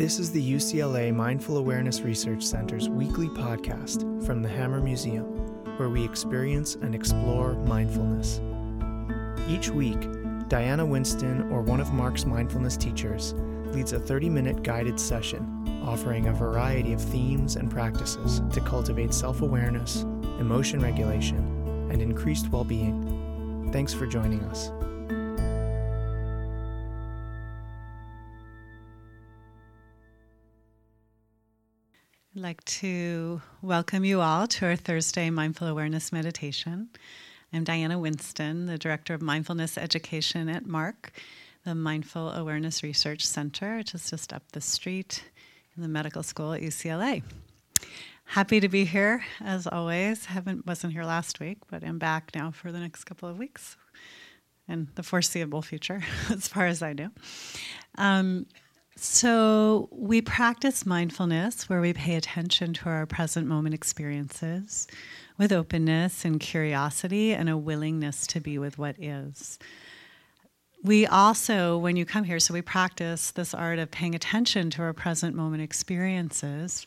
This is the UCLA Mindful Awareness Research Center's weekly podcast from the Hammer Museum, where we experience and explore mindfulness. Each week, Diana Winston or one of MARC's mindfulness teachers leads a 30-minute guided session, offering a variety of themes and practices to cultivate self-awareness, emotion regulation, and increased well-being. Thanks for joining us. I'd like to welcome you all to our Thursday Mindful Awareness Meditation. I'm Diana Winston, the Director of Mindfulness Education at MARC, the Mindful Awareness Research Center, which is just up the street in the medical school at UCLA. Happy to be here, as always. Wasn't here last week, but I'm back now for the next couple of weeks and the foreseeable future, as far as I know. So we practice mindfulness where we pay attention to our present moment experiences with openness and curiosity and a willingness to be with what is. We also, when you come here, so we practice this art of paying attention to our present moment experiences.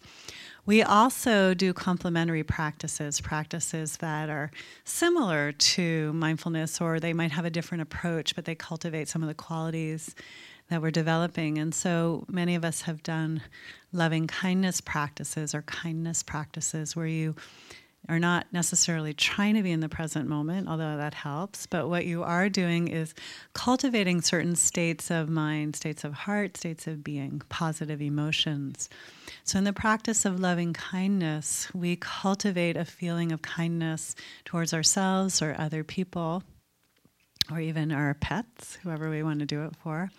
We also do complementary practices that are similar to mindfulness, or they might have a different approach, but they cultivate some of the qualities that we're developing. And so many of us have done loving kindness practices or kindness practices where you are not necessarily trying to be in the present moment, although that helps, but what you are doing is cultivating certain states of mind, states of heart, states of being, positive emotions. So in the practice of loving kindness, we cultivate a feeling of kindness towards ourselves or other people, or even our pets, whoever we want to do it for.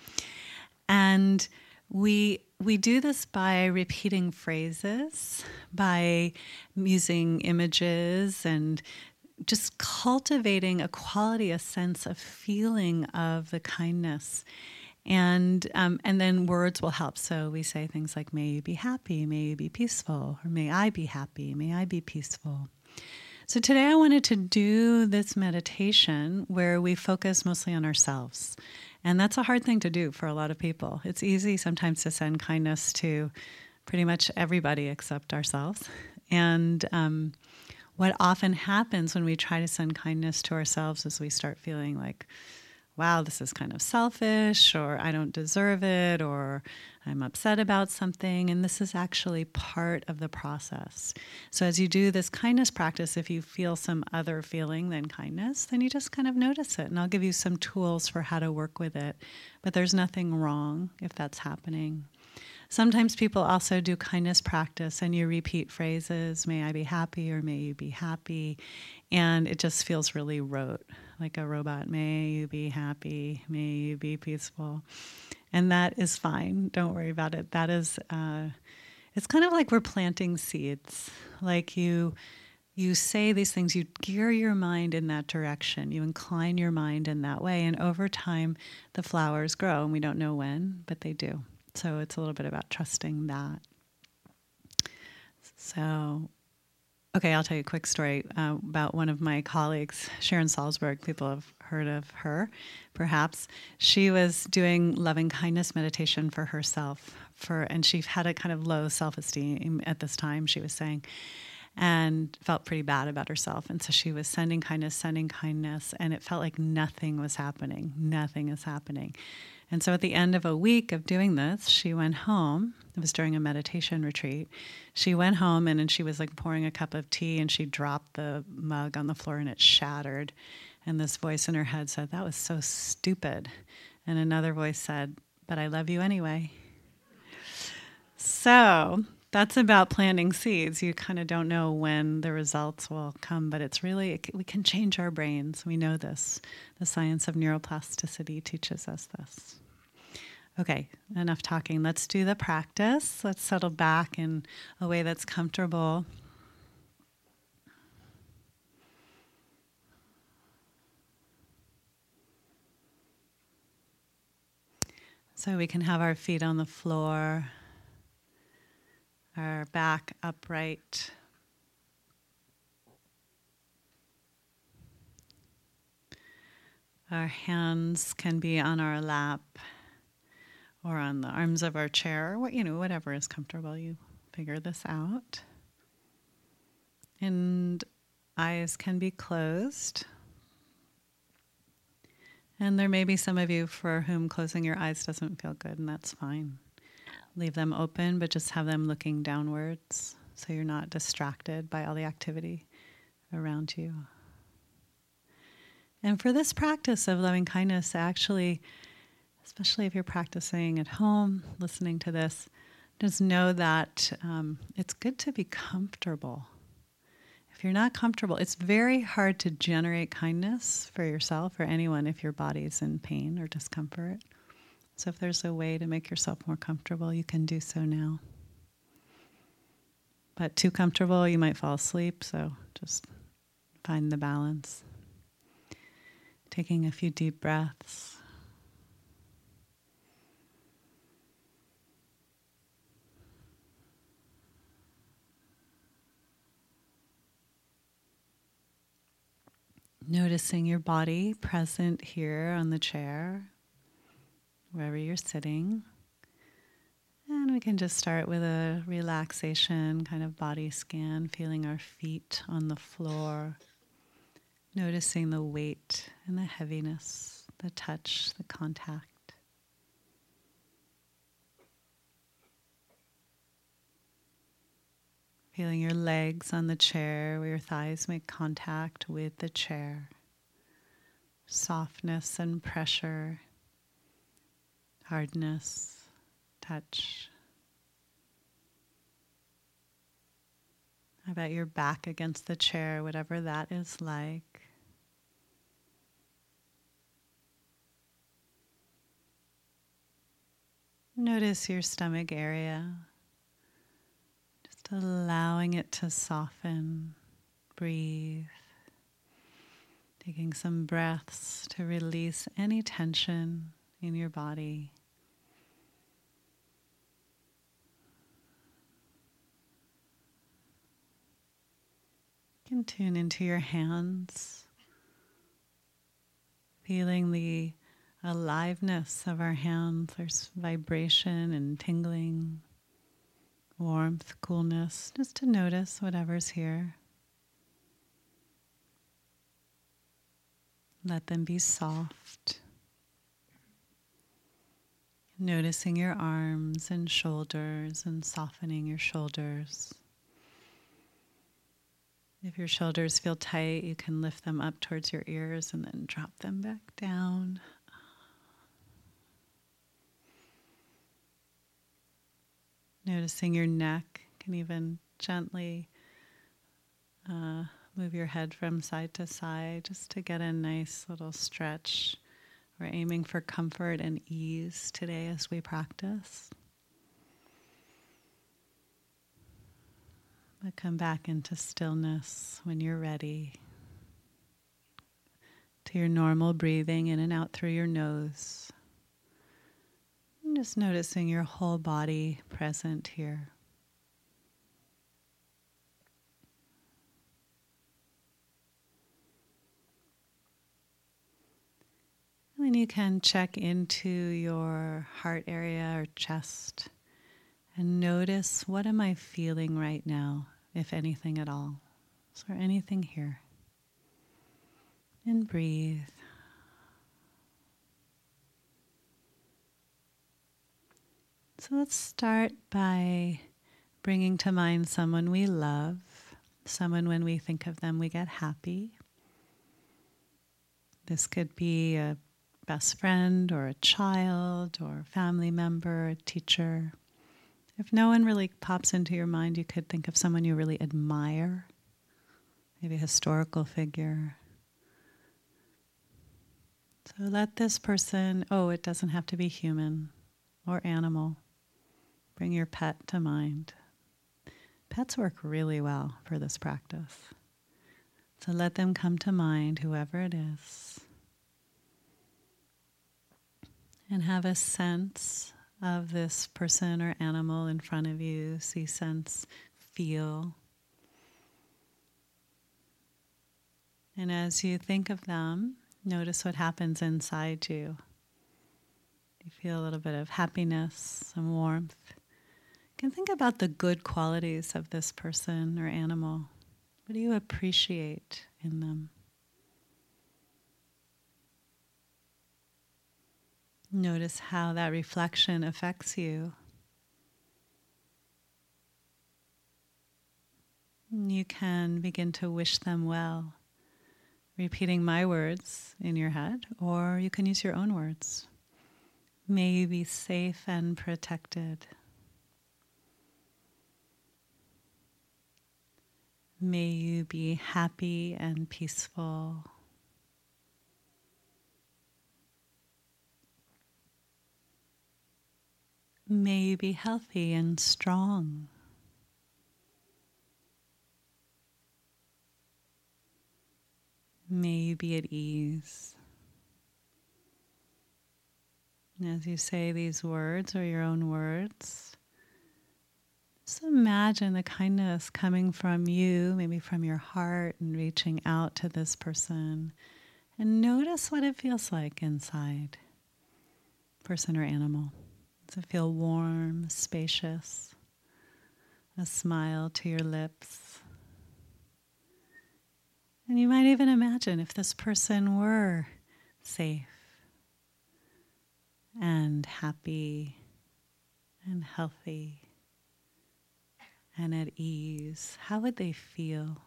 And we do this by repeating phrases, by using images, and just cultivating a quality, a sense of feeling of the kindness. And then words will help. So we say things like, may you be happy, may you be peaceful, or may I be happy, may I be peaceful. So today I wanted to do this meditation where we focus mostly on ourselves. And that's a hard thing to do for a lot of people. It's easy sometimes to send kindness to pretty much everybody except ourselves. And what often happens when we try to send kindness to ourselves is we start feeling like, wow, this is kind of selfish, or I don't deserve it, or I'm upset about something, and this is actually part of the process. So as you do this kindness practice, if you feel some other feeling than kindness, then you just kind of notice it, and I'll give you some tools for how to work with it, but there's nothing wrong if that's happening. Sometimes people also do kindness practice and you repeat phrases, may I be happy or may you be happy, and it just feels really rote, like a robot, may you be happy, may you be peaceful, and that is fine. Don't worry about it. That is, it's kind of like we're planting seeds, like you say these things, you gear your mind in that direction, you incline your mind in that way, and over time the flowers grow, and we don't know when, but they do. So it's a little bit about trusting that. So, okay, I'll tell you a quick story about one of my colleagues, Sharon Salzberg. People have heard of her, perhaps. She was doing loving kindness meditation for herself, and she had a kind of low self-esteem at this time, she was saying, and felt pretty bad about herself. And so she was sending kindness, and it felt like nothing was happening. Nothing is happening. And so at the end of a week of doing this, she went home. It was during a meditation retreat. She went home, and she was like pouring a cup of tea, and she dropped the mug on the floor, and it shattered. And this voice in her head said, that was so stupid. And another voice said, but I love you anyway. So that's about planting seeds. You kind of don't know when the results will come, but it's really, we can change our brains. We know this. The science of neuroplasticity teaches us this. Okay, enough talking. Let's do the practice. Let's settle back in a way that's comfortable. So we can have our feet on the floor, our back upright. Our hands can be on our lap or on the arms of our chair, what, you know, whatever is comfortable, you figure this out. And eyes can be closed. And there may be some of you for whom closing your eyes doesn't feel good, and that's fine. Leave them open, but just have them looking downwards so you're not distracted by all the activity around you. And for this practice of loving kindness, actually, especially if you're practicing at home, listening to this, just know that it's good to be comfortable. If you're not comfortable, it's very hard to generate kindness for yourself or anyone if your body's in pain or discomfort. So if there's a way to make yourself more comfortable, you can do so now. But too comfortable, you might fall asleep, so just find the balance. Taking a few deep breaths. Noticing your body present here on the chair, wherever you're sitting. And we can just start with a relaxation, kind of body scan, feeling our feet on the floor, noticing the weight and the heaviness, the touch, the contact. Feeling your legs on the chair where your thighs make contact with the chair. Softness and pressure, hardness, touch. How about your back against the chair, whatever that is like? Notice your stomach area. Allowing it to soften, breathe, taking some breaths to release any tension in your body. You can tune into your hands, feeling the aliveness of our hands. There's vibration and tingling. Warmth, coolness, just to notice whatever's here. Let them be soft. Noticing your arms and shoulders and softening your shoulders. If your shoulders feel tight, you can lift them up towards your ears and then drop them back down. Noticing your neck, can even gently move your head from side to side just to get a nice little stretch. We're aiming for comfort and ease today as we practice. But come back into stillness when you're ready. To your normal breathing in and out through your nose. Just noticing your whole body present here. And then you can check into your heart area or chest and notice, what am I feeling right now, if anything at all? Is there anything here? And breathe. So let's start by bringing to mind someone we love, someone when we think of them we get happy. This could be a best friend or a child or a family member, a teacher. If no one really pops into your mind, you could think of someone you really admire, maybe a historical figure. So let this person, it doesn't have to be human or animal. Bring your pet to mind. Pets work really well for this practice. So let them come to mind, whoever it is. And have a sense of this person or animal in front of you. See, sense, feel. And as you think of them, notice what happens inside you. You feel a little bit of happiness, some warmth. You can think about the good qualities of this person or animal. What do you appreciate in them? Notice how that reflection affects you. You can begin to wish them well, repeating my words in your head, or you can use your own words. May you be safe and protected. May you be happy and peaceful. May you be healthy and strong. May you be at ease. And as you say these words or your own words, just imagine the kindness coming from you, maybe from your heart, and reaching out to this person. And notice what it feels like inside, person or animal. Does it feel warm, spacious? A smile to your lips. And you might even imagine if this person were safe and happy and healthy and at ease, how would they feel?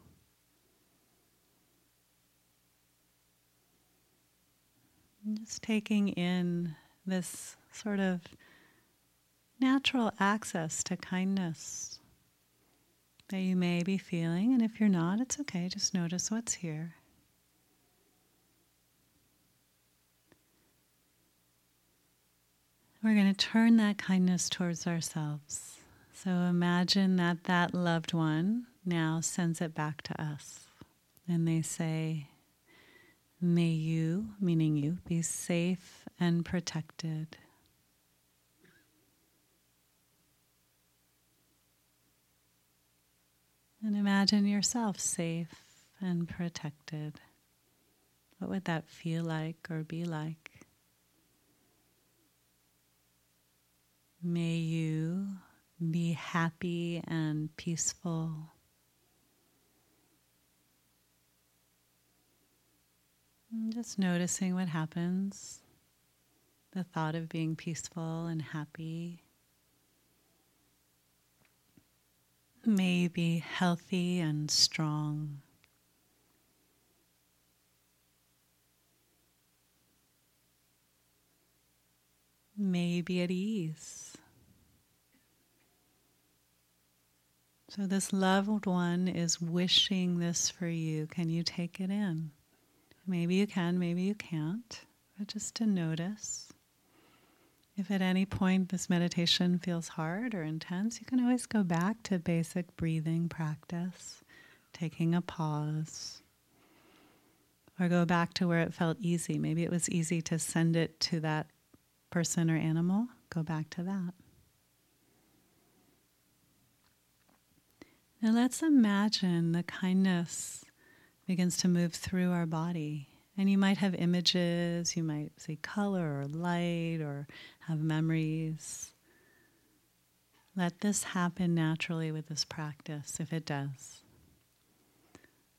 And just taking in this sort of natural access to kindness that you may be feeling, and if you're not, it's okay, just notice what's here. We're going to turn that kindness towards ourselves. So imagine that that loved one now sends it back to us. And they say, may you, meaning you, be safe and protected. And imagine yourself safe and protected. What would that feel like or be like? May you be happy and peaceful. And just noticing what happens. The thought of being peaceful and happy. May you be healthy and strong. May you be at ease. So this loved one is wishing this for you. Can you take it in? Maybe you can, maybe you can't. But just to notice. If at any point this meditation feels hard or intense, you can always go back to basic breathing practice, taking a pause, or go back to where it felt easy. Maybe it was easy to send it to that person or animal. Go back to that. Now let's imagine the kindness begins to move through our body. And you might have images, you might see color or light or have memories. Let this happen naturally with this practice, if it does.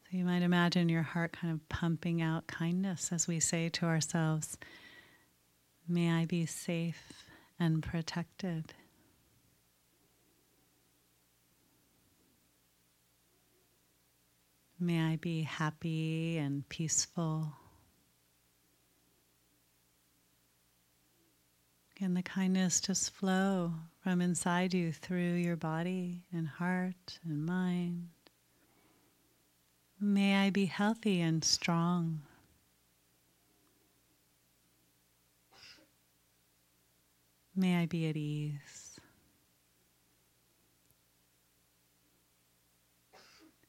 So you might imagine your heart kind of pumping out kindness as we say to ourselves, may I be safe and protected. May I be happy and peaceful. Can the kindness just flow from inside you through your body and heart and mind? May I be healthy and strong. May I be at ease.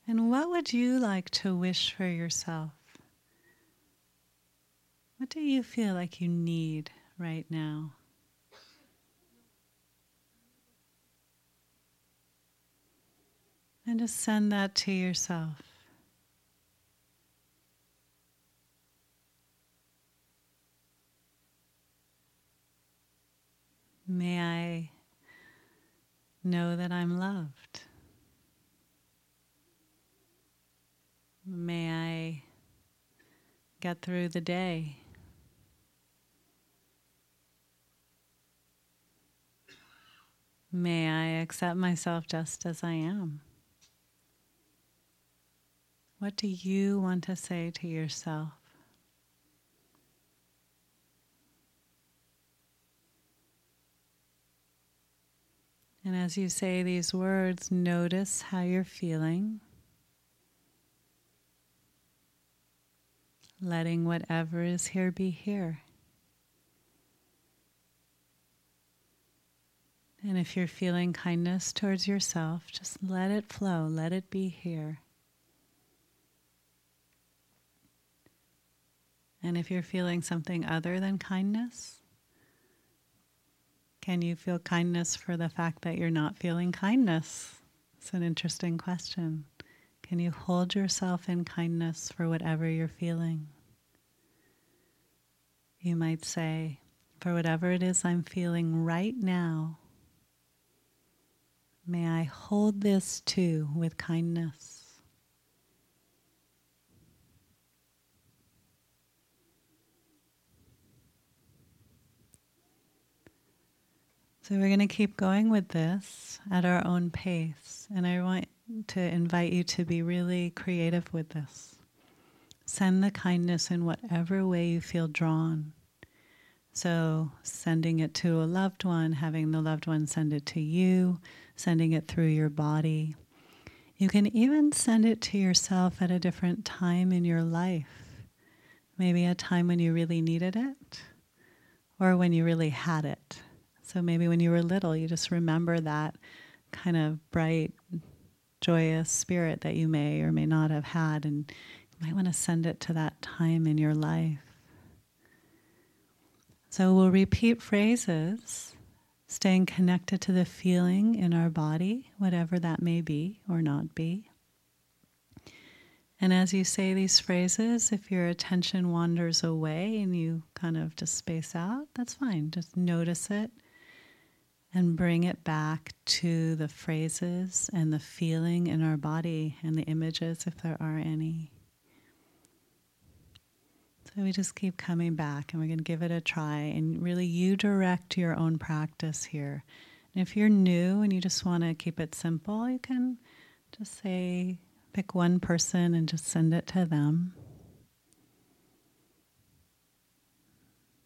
And what would you like to wish for yourself? What do you feel like you need right now? And just send that to yourself. May I know that I'm loved. May I get through the day. May I accept myself just as I am. What do you want to say to yourself? And as you say these words, notice how you're feeling, letting whatever is here be here. And if you're feeling kindness towards yourself, just let it flow, let it be here. And if you're feeling something other than kindness, can you feel kindness for the fact that you're not feeling kindness? It's an interesting question. Can you hold yourself in kindness for whatever you're feeling? You might say, for whatever it is I'm feeling right now, may I hold this too with kindness. So we're going to keep going with this at our own pace. And I want to invite you to be really creative with this. Send the kindness in whatever way you feel drawn. So sending it to a loved one, having the loved one send it to you, sending it through your body. You can even send it to yourself at a different time in your life. Maybe a time when you really needed it or when you really had it. So maybe when you were little, you just remember that kind of bright, joyous spirit that you may or may not have had, and you might want to send it to that time in your life. So we'll repeat phrases, staying connected to the feeling in our body, whatever that may be or not be. And as you say these phrases, if your attention wanders away and you kind of just space out, that's fine. Just notice it and bring it back to the phrases and the feeling in our body and the images, if there are any. So we just keep coming back, and we're going to give it a try. And really, you direct your own practice here. And if you're new and you just want to keep it simple, you can just say, pick one person and just send it to them.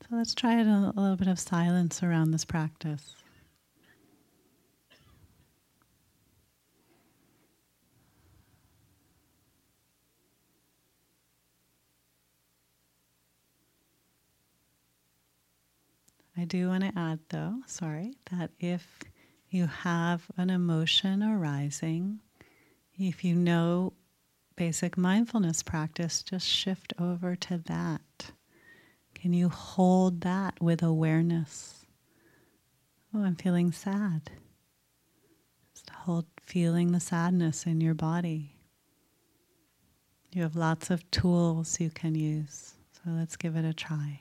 So let's try a little bit of silence around this practice. I do want to add, though, that if you have an emotion arising, if you know basic mindfulness practice, just shift over to that. Can you hold that with awareness? Oh, I'm feeling sad. Just hold feeling the sadness in your body. You have lots of tools you can use, so let's give it a try.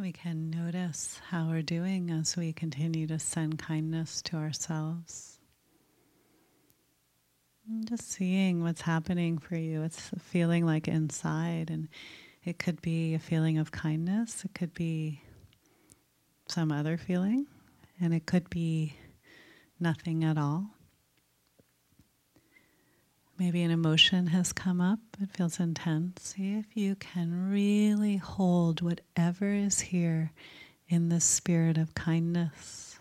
We can notice how we're doing as we continue to send kindness to ourselves. And just seeing what's happening for you. It's feeling like inside, and it could be a feeling of kindness. It could be some other feeling, and it could be nothing at all. Maybe an emotion has come up, it feels intense. See if you can really hold whatever is here in the spirit of kindness.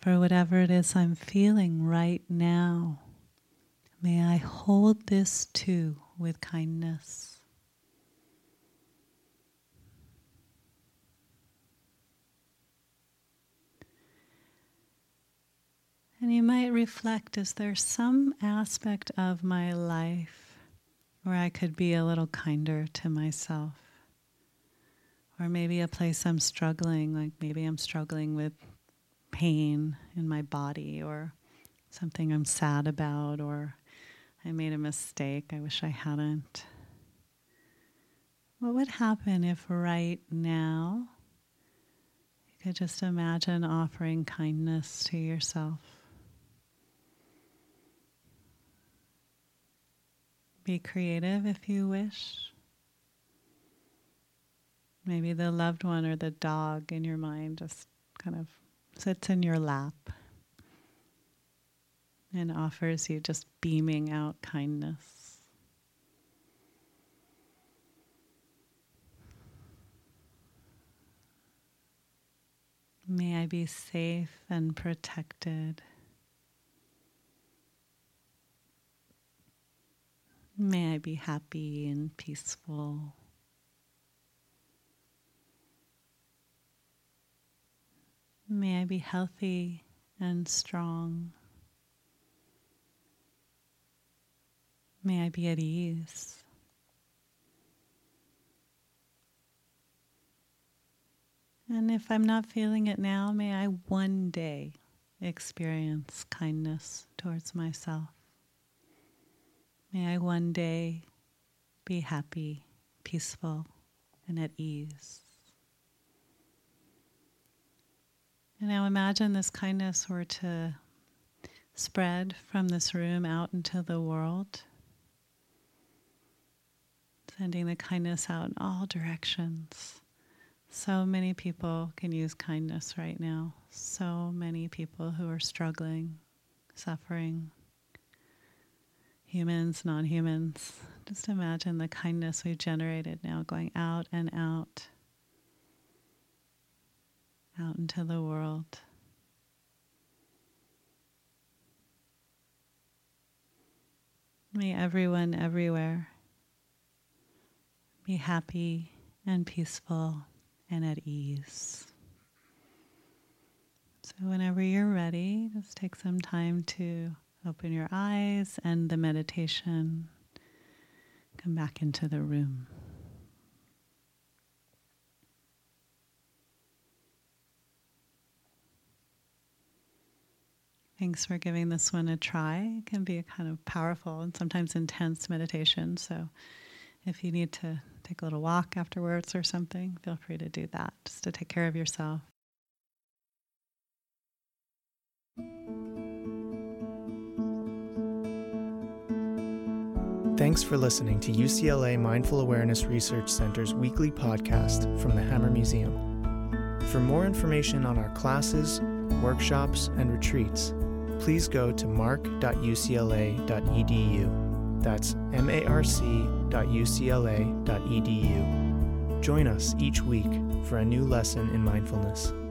For whatever it is I'm feeling right now, may I hold this too with kindness. And you might reflect, is there some aspect of my life where I could be a little kinder to myself? Or maybe a place I'm struggling, like maybe I'm struggling with pain in my body, or something I'm sad about, or I made a mistake, I wish I hadn't. What would happen if right now you could just imagine offering kindness to yourself? Be creative if you wish. Maybe the loved one or the dog in your mind just kind of sits in your lap and offers you just beaming out kindness. May I be safe and protected. May I be happy and peaceful. May I be healthy and strong. May I be at ease. And if I'm not feeling it now, may I one day experience kindness towards myself. May I one day be happy, peaceful, and at ease. And now imagine this kindness were to spread from this room out into the world, sending the kindness out in all directions. So many people can use kindness right now. So many people who are struggling, suffering. Humans, non-humans. Just imagine the kindness we've generated now going out and out, out into the world. May everyone everywhere be happy and peaceful and at ease. So whenever you're ready, just take some time to open your eyes, end the meditation, come back into the room. Thanks for giving this one a try. It can be a kind of powerful and sometimes intense meditation, so if you need to take a little walk afterwards or something, feel free to do that, just to take care of yourself. Thanks for listening to UCLA Mindful Awareness Research Center's weekly podcast from the Hammer Museum. For more information on our classes, workshops, and retreats, please go to marc.ucla.edu. That's marc.ucla.edu. Join us each week for a new lesson in mindfulness.